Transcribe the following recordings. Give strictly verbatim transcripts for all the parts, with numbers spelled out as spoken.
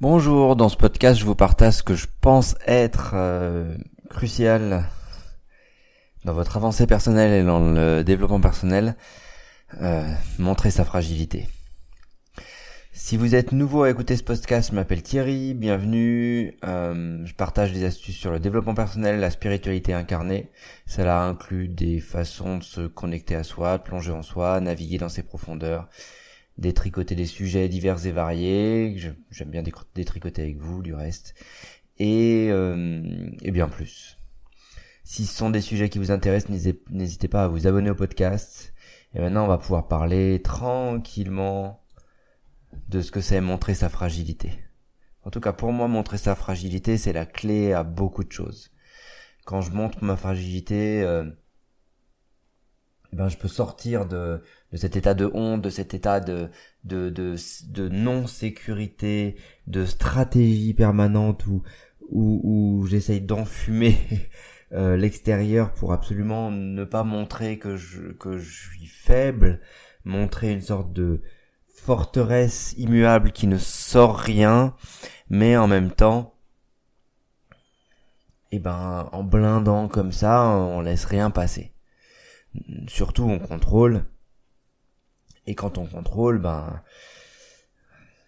Bonjour, dans ce podcast je vous partage ce que je pense être euh, crucial dans votre avancée personnelle et dans le développement personnel, euh, montrer sa fragilité. Si vous êtes nouveau à écouter ce podcast, je m'appelle Thierry, bienvenue, euh, je partage des astuces sur le développement personnel, la spiritualité incarnée, cela inclut des façons de se connecter à soi, de plonger en soi, naviguer dans ses profondeurs, détricoter des sujets divers et variés, j'aime bien détricoter avec vous du reste, et, euh, et bien plus. Si ce sont des sujets qui vous intéressent, n'hésitez pas à vous abonner au podcast. Et maintenant on va pouvoir parler tranquillement de ce que c'est montrer sa fragilité. En tout cas pour moi, montrer sa fragilité, c'est la clé à beaucoup de choses. Quand je montre ma fragilité, euh, ben je peux sortir de, de cet état de honte, de cet état de, de, de, de non-sécurité, de stratégie permanente où, où, où j'essaye d'enfumer euh, l'extérieur pour absolument ne pas montrer que je, que je suis faible, montrer une sorte de forteresse immuable qui ne sort rien, mais en même temps, eh ben, en blindant comme ça, on laisse rien passer. Surtout on contrôle, et quand on contrôle, ben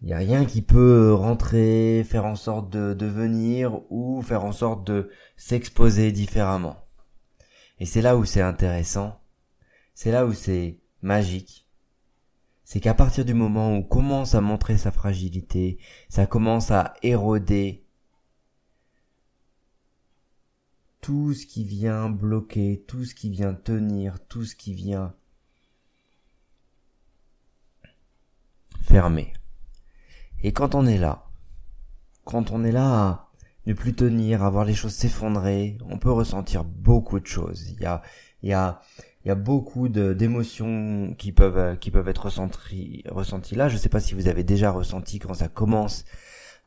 il n'y a rien qui peut rentrer, faire en sorte de, de venir ou faire en sorte de s'exposer différemment. Et c'est là où c'est intéressant, c'est là où c'est magique, c'est qu'à partir du moment où on commence à montrer sa fragilité, ça commence à éroder tout ce qui vient bloquer, tout ce qui vient tenir, tout ce qui vient fermer. Et quand on est là, quand on est là à ne plus tenir, à voir les choses s'effondrer, on peut ressentir beaucoup de choses. Il y a, il y a, il y a beaucoup de, d'émotions qui peuvent, qui peuvent être ressenties, ressenties là. Je ne sais pas si vous avez déjà ressenti quand ça commence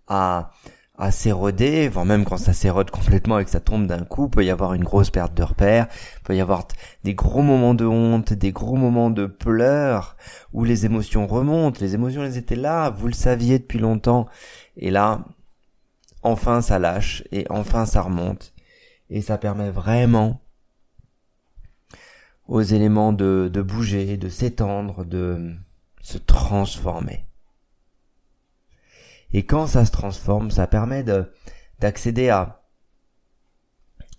à à s'éroder, voire même quand ça s'érode complètement et que ça tombe d'un coup, peut y avoir une grosse perte de repères, peut y avoir des gros moments de honte, des gros moments de pleurs, où les émotions remontent, les émotions elles étaient là, vous le saviez depuis longtemps, et là, enfin ça lâche, et enfin ça remonte, et ça permet vraiment aux éléments de, de bouger, de s'étendre, de se transformer. Et quand ça se transforme, ça permet de, d'accéder à,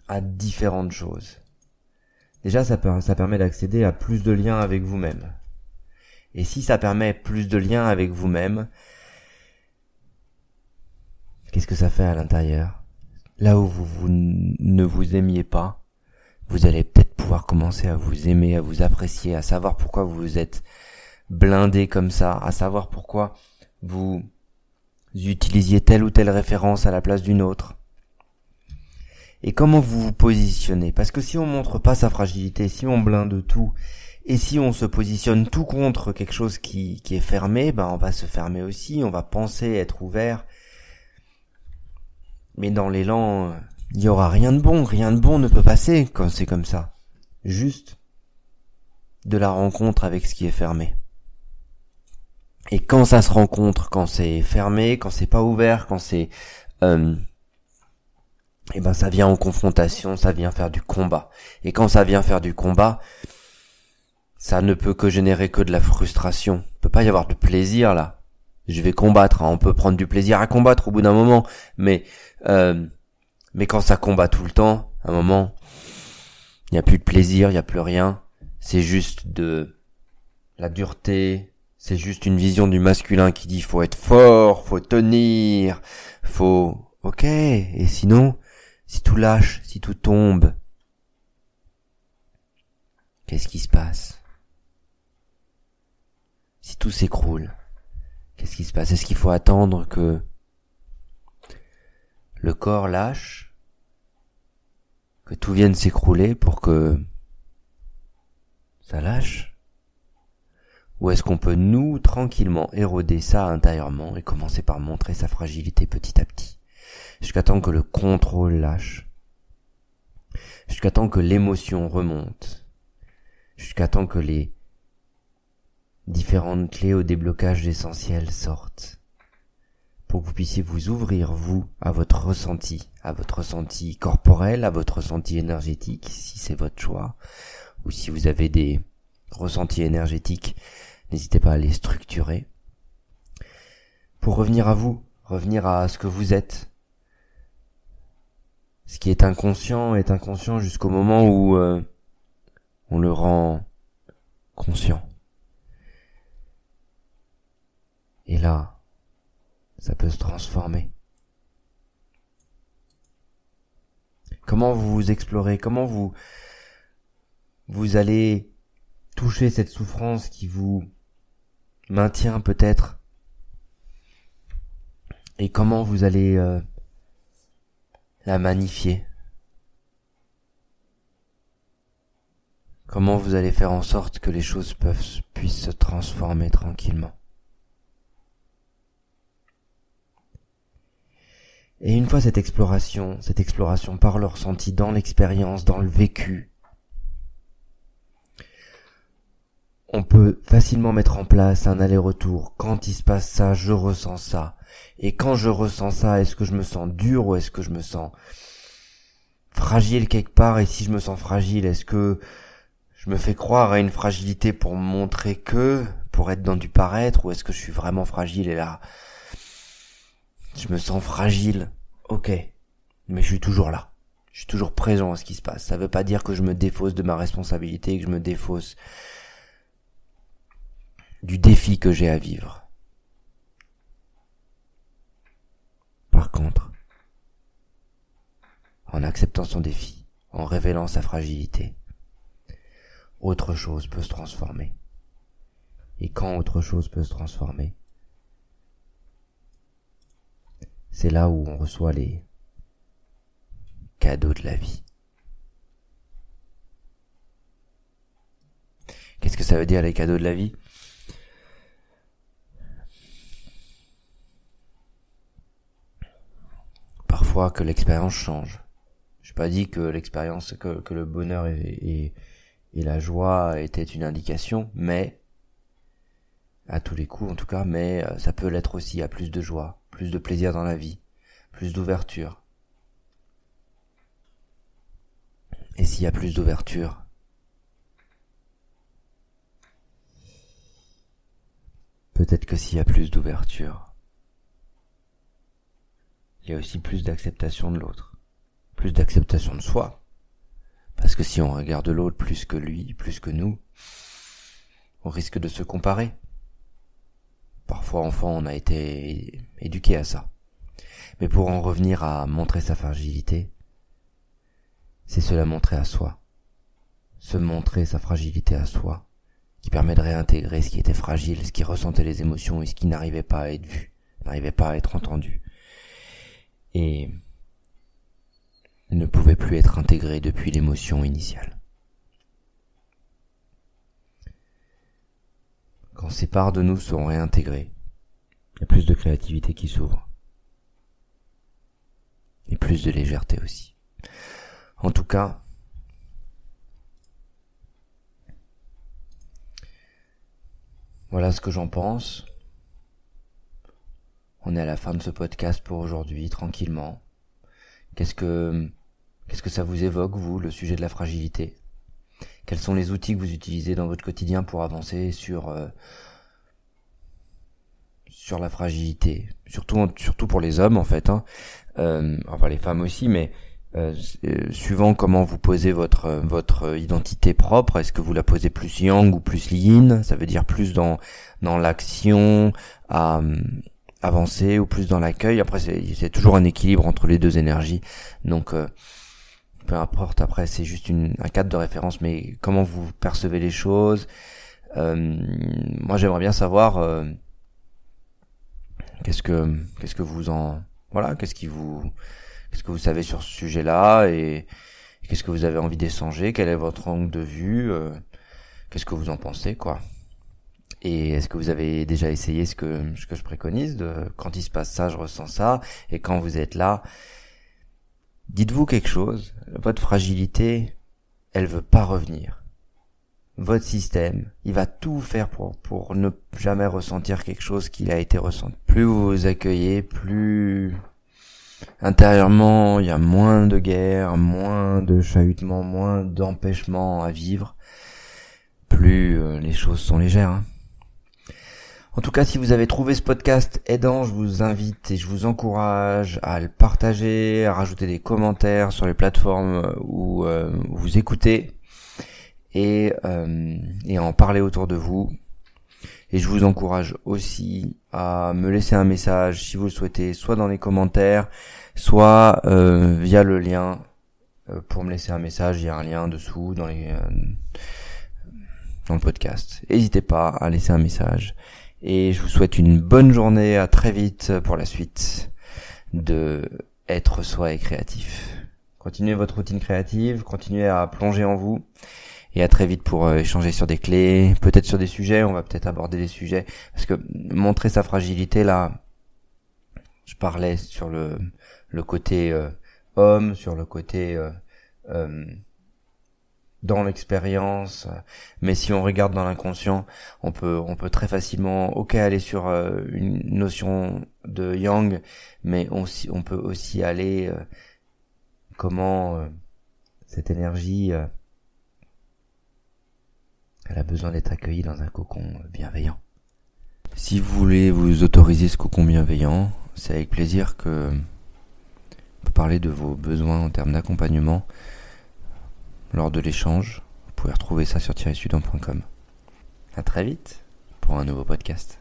à différentes choses. Déjà, ça, peut, ça permet d'accéder à plus de liens avec vous-même. Et si ça permet plus de liens avec vous-même, qu'est-ce que ça fait à l'intérieur ? Là où vous, vous ne vous aimiez pas, vous allez peut-être pouvoir commencer à vous aimer, à vous apprécier, à savoir pourquoi vous vous êtes blindé comme ça, à savoir pourquoi vous... vous utilisiez telle ou telle référence à la place d'une autre. Et comment vous vous positionnez ? Parce que si on montre pas sa fragilité, si on blinde tout, et si on se positionne tout contre quelque chose qui, qui est fermé, ben on va se fermer aussi, on va penser être ouvert. Mais dans l'élan, il y aura rien de bon, rien de bon ne peut passer quand c'est comme ça. Juste de la rencontre avec ce qui est fermé. Et quand ça se rencontre, quand c'est fermé, quand c'est pas ouvert, quand c'est, euh, et ben ça vient en confrontation, ça vient faire du combat. Et quand ça vient faire du combat, ça ne peut que générer que de la frustration. Il peut pas y avoir de plaisir là. Je vais combattre, hein. On peut prendre du plaisir à combattre au bout d'un moment, mais euh, mais quand ça combat tout le temps, à un moment, il y a plus de plaisir, il y a plus rien. C'est juste de la dureté. C'est juste une vision du masculin qui dit faut être fort, faut tenir, faut... Ok, et sinon, si tout lâche, si tout tombe, qu'est-ce qui se passe ? Si tout s'écroule, qu'est-ce qui se passe ? Est-ce qu'il faut attendre que le corps lâche, que tout vienne s'écrouler pour que ça lâche ? Ou est-ce qu'on peut nous tranquillement éroder ça intérieurement et commencer par montrer sa fragilité petit à petit, jusqu'à temps que le contrôle lâche, jusqu'à temps que l'émotion remonte, jusqu'à temps que les différentes clés au déblocage essentiel sortent, pour que vous puissiez vous ouvrir, vous, à votre ressenti, à votre ressenti corporel, à votre ressenti énergétique, si c'est votre choix, ou si vous avez des ressentis énergétiques, n'hésitez pas à les structurer. Pour revenir à vous, revenir à ce que vous êtes. Ce qui est inconscient est inconscient jusqu'au moment où euh, on le rend conscient. Et là, ça peut se transformer. Comment vous vous explorez, comment vous vous allez toucher cette souffrance qui vous maintient peut-être, et comment vous allez euh, la magnifier. Comment vous allez faire en sorte que les choses peuvent, puissent se transformer tranquillement. Et une fois cette exploration, cette exploration par le ressenti, dans l'expérience, dans le vécu, on peut facilement mettre en place un aller-retour. Quand il se passe ça, je ressens ça. Et quand je ressens ça, est-ce que je me sens dur ou est-ce que je me sens fragile quelque part? Et si je me sens fragile, est-ce que je me fais croire à une fragilité pour montrer que, pour être dans du paraître, ou est-ce que je suis vraiment fragile et là, je me sens fragile, ok, mais je suis toujours là. Je suis toujours présent à ce qui se passe. Ça veut pas dire que je me défausse de ma responsabilité et que je me défausse du défi que j'ai à vivre. Par contre, en acceptant son défi, en révélant sa fragilité, autre chose peut se transformer. Et quand autre chose peut se transformer, c'est là où on reçoit les cadeaux de la vie. Qu'est-ce que ça veut dire, les cadeaux de la vie ? Parfois que l'expérience change. Je n'ai pas dit que l'expérience, que, que le bonheur et, et, et la joie étaient une indication, mais, à tous les coups en tout cas, mais ça peut l'être aussi, à plus de joie, plus de plaisir dans la vie, plus d'ouverture. Et s'il y a plus d'ouverture, peut-être que s'il y a plus d'ouverture, il y a aussi plus d'acceptation de l'autre, plus d'acceptation de soi. Parce que si on regarde l'autre plus que lui, plus que nous, on risque de se comparer. Parfois, enfant, on a été éduqué à ça. Mais pour en revenir à montrer sa fragilité, c'est se la montrer à soi. Se montrer sa fragilité à soi, qui permet de réintégrer ce qui était fragile, ce qui ressentait les émotions et ce qui n'arrivait pas à être vu, n'arrivait pas à être entendu. Et ne pouvait plus être intégré depuis l'émotion initiale. Quand ces parts de nous sont réintégrées, il y a plus de créativité qui s'ouvre. Et plus de légèreté aussi. En tout cas, voilà ce que j'en pense. On est à la fin de ce podcast pour aujourd'hui, tranquillement. Qu'est-ce que, qu'est-ce que ça vous évoque, vous, le sujet de la fragilité ? Quels sont les outils que vous utilisez dans votre quotidien pour avancer sur euh, sur la fragilité, surtout surtout pour les hommes en fait, hein. Euh, enfin les femmes aussi, mais euh, suivant comment vous posez votre votre identité propre, est-ce que vous la posez plus yang ou plus yin, ça veut dire plus dans dans l'action à euh, avancer ou plus dans l'accueil. Après c'est, c'est toujours un équilibre entre les deux énergies, donc euh, peu importe, après c'est juste une, un cadre de référence, mais comment vous percevez les choses. Euh, moi j'aimerais bien savoir euh, qu'est-ce que qu'est-ce que vous en voilà, qu'est-ce qui vous qu'est-ce que vous savez sur ce sujet-là, et, et qu'est-ce que vous avez envie d'échanger, quel est votre angle de vue, euh, qu'est-ce que vous en pensez quoi. Et est-ce que vous avez déjà essayé ce que ce que je préconise de quand il se passe ça, je ressens ça, et quand vous êtes là, dites-vous quelque chose, votre fragilité, elle veut pas revenir. votre système, il va tout faire pour pour ne jamais ressentir quelque chose qu'il a été ressenti. Plus vous vous accueillez, plus intérieurement il y a moins de guerre, moins de chahutements, moins d'empêchements à vivre, plus euh, les choses sont légères, hein. En tout cas, si vous avez trouvé ce podcast aidant, je vous invite et je vous encourage à le partager, à rajouter des commentaires sur les plateformes où euh, vous écoutez et, euh, et à en parler autour de vous. Et je vous encourage aussi à me laisser un message si vous le souhaitez, soit dans les commentaires, soit euh, via le lien pour me laisser un message. Il y a un lien dessous dans les euh, dans le podcast. N'hésitez pas à laisser un message. Et je vous souhaite une bonne journée, à très vite pour la suite de Être Soi et Créatif. Continuez votre routine créative, continuez à plonger en vous et à très vite pour échanger sur des clés, peut-être sur des sujets, on va peut-être aborder des sujets, parce que montrer sa fragilité, là, je parlais sur le, le côté euh, homme, sur le côté... Euh, euh, dans l'expérience, mais si on regarde dans l'inconscient, on peut on peut très facilement ok aller sur euh, une notion de yang, mais on on peut aussi aller euh, comment euh, cette énergie euh, elle a besoin d'être accueillie dans un cocon bienveillant. Si vous voulez vous autoriser ce cocon bienveillant, c'est avec plaisir que on peut parler de vos besoins en termes d'accompagnement. Lors de l'échange, vous pouvez retrouver ça sur tiret sudan point com. À très vite pour un nouveau podcast.